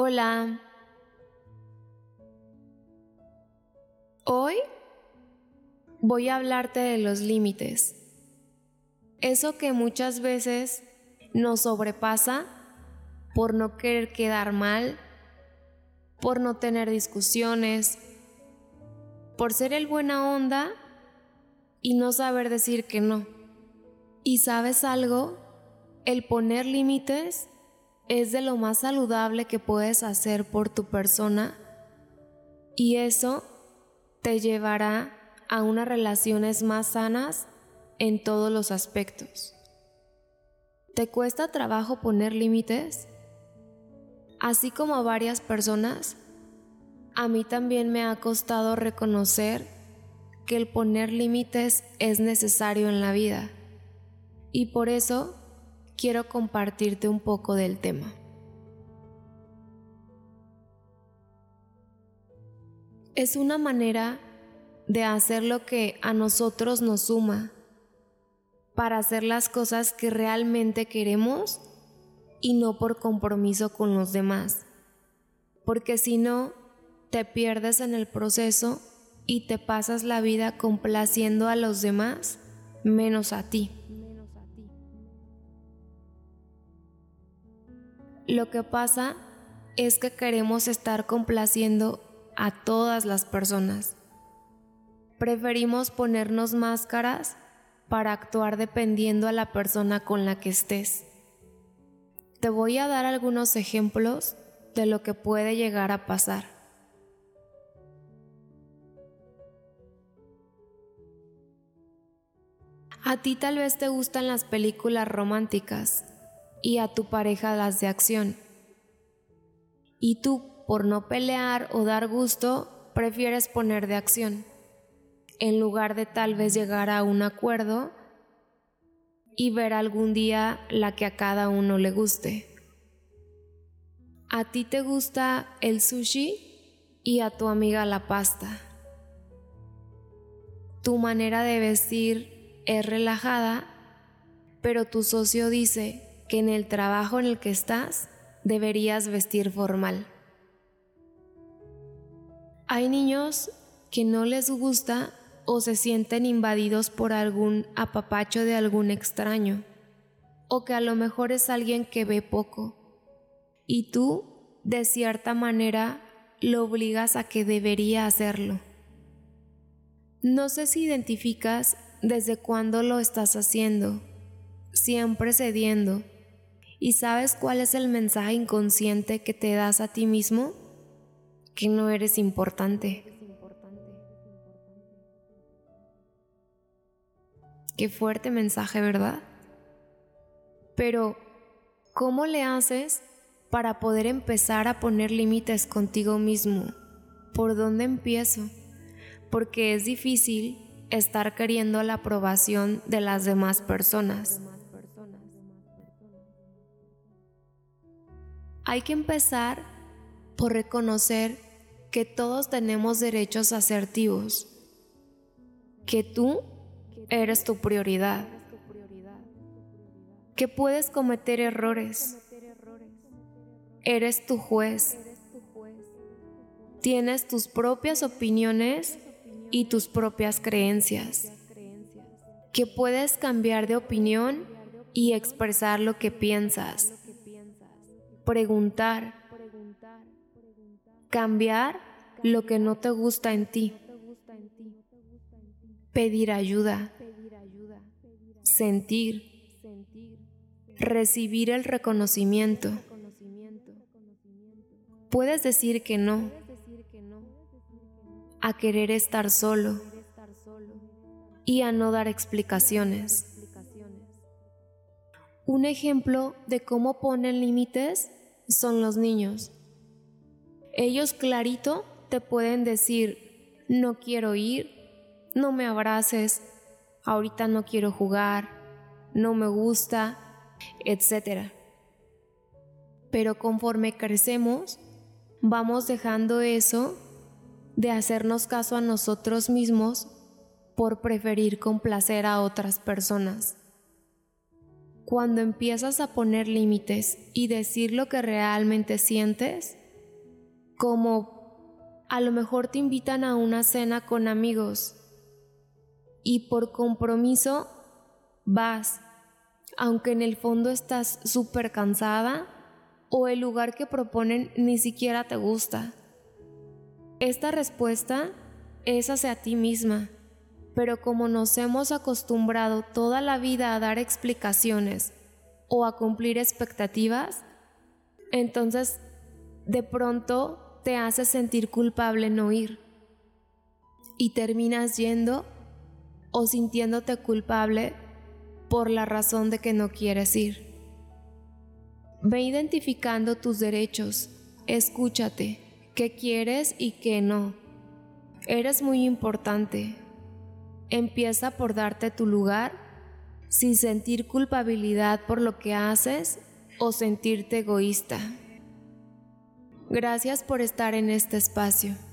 Hola. Hoy voy a hablarte de los límites. Eso que muchas veces nos sobrepasa por no querer quedar mal, por no tener discusiones, por ser el buena onda y no saber decir que no. ¿Y sabes algo? El poner límites es de lo más saludable que puedes hacer por tu persona, y eso te llevará a unas relaciones más sanas en todos los aspectos. ¿Te cuesta trabajo poner límites? Así como a varias personas, a mí también me ha costado reconocer que el poner límites es necesario en la vida, y por eso quiero compartirte un poco del tema. Es una manera de hacer lo que a nosotros nos suma, para hacer las cosas que realmente queremos y no por compromiso con los demás, porque si no, te pierdes en el proceso y te pasas la vida complaciendo a los demás menos a ti. Lo que pasa es que queremos estar complaciendo a todas las personas. Preferimos ponernos máscaras para actuar dependiendo a la persona con la que estés. Te voy a dar algunos ejemplos de lo que puede llegar a pasar. A ti tal vez te gustan las películas románticas y a tu pareja las de acción, y tú, por no pelear o dar gusto, prefieres poner de acción en lugar de tal vez llegar a un acuerdo y ver algún día la que a cada uno le guste. A ti te gusta el sushi y a tu amiga la pasta. Tu manera de vestir es relajada, pero tu socio dice que en el trabajo en el que estás deberías vestir formal. Hay niños que no les gusta o se sienten invadidos por algún apapacho de algún extraño, o que a lo mejor es alguien que ve poco, y tú, de cierta manera, lo obligas a que debería hacerlo. No sé si identificas desde cuándo lo estás haciendo, siempre cediendo. ¿Y sabes cuál es el mensaje inconsciente que te das a ti mismo? Que no eres importante. Qué fuerte mensaje, ¿verdad? Pero, ¿cómo le haces para poder empezar a poner límites contigo mismo? ¿Por dónde empiezo? Porque es difícil estar queriendo la aprobación de las demás personas. Hay que empezar por reconocer que todos tenemos derechos asertivos, que tú eres tu prioridad, que puedes cometer errores, eres tu juez, tienes tus propias opiniones y tus propias creencias, que puedes cambiar de opinión y expresar lo que piensas, preguntar, cambiar lo que no te gusta en ti, pedir ayuda, sentir, recibir el reconocimiento. Puedes decir que no a querer estar solo y a no dar explicaciones. Un ejemplo de cómo ponen límites son los niños. Ellos clarito te pueden decir: no quiero ir, no me abraces, ahorita no quiero jugar, no me gusta, etc. Pero conforme crecemos, vamos dejando eso de hacernos caso a nosotros mismos por preferir complacer a otras personas. Cuando empiezas a poner límites y decir lo que realmente sientes, como a lo mejor te invitan a una cena con amigos y por compromiso vas, aunque en el fondo estás súper cansada o el lugar que proponen ni siquiera te gusta. Esta respuesta es hacia ti misma, pero como nos hemos acostumbrado toda la vida a dar explicaciones o a cumplir expectativas, entonces de pronto te hace sentir culpable no ir y terminas yendo o sintiéndote culpable por la razón de que no quieres ir. Ve identificando tus derechos, escúchate, qué quieres y qué no. Eres muy importante. Empieza por darte tu lugar sin sentir culpabilidad por lo que haces o sentirte egoísta. Gracias por estar en este espacio.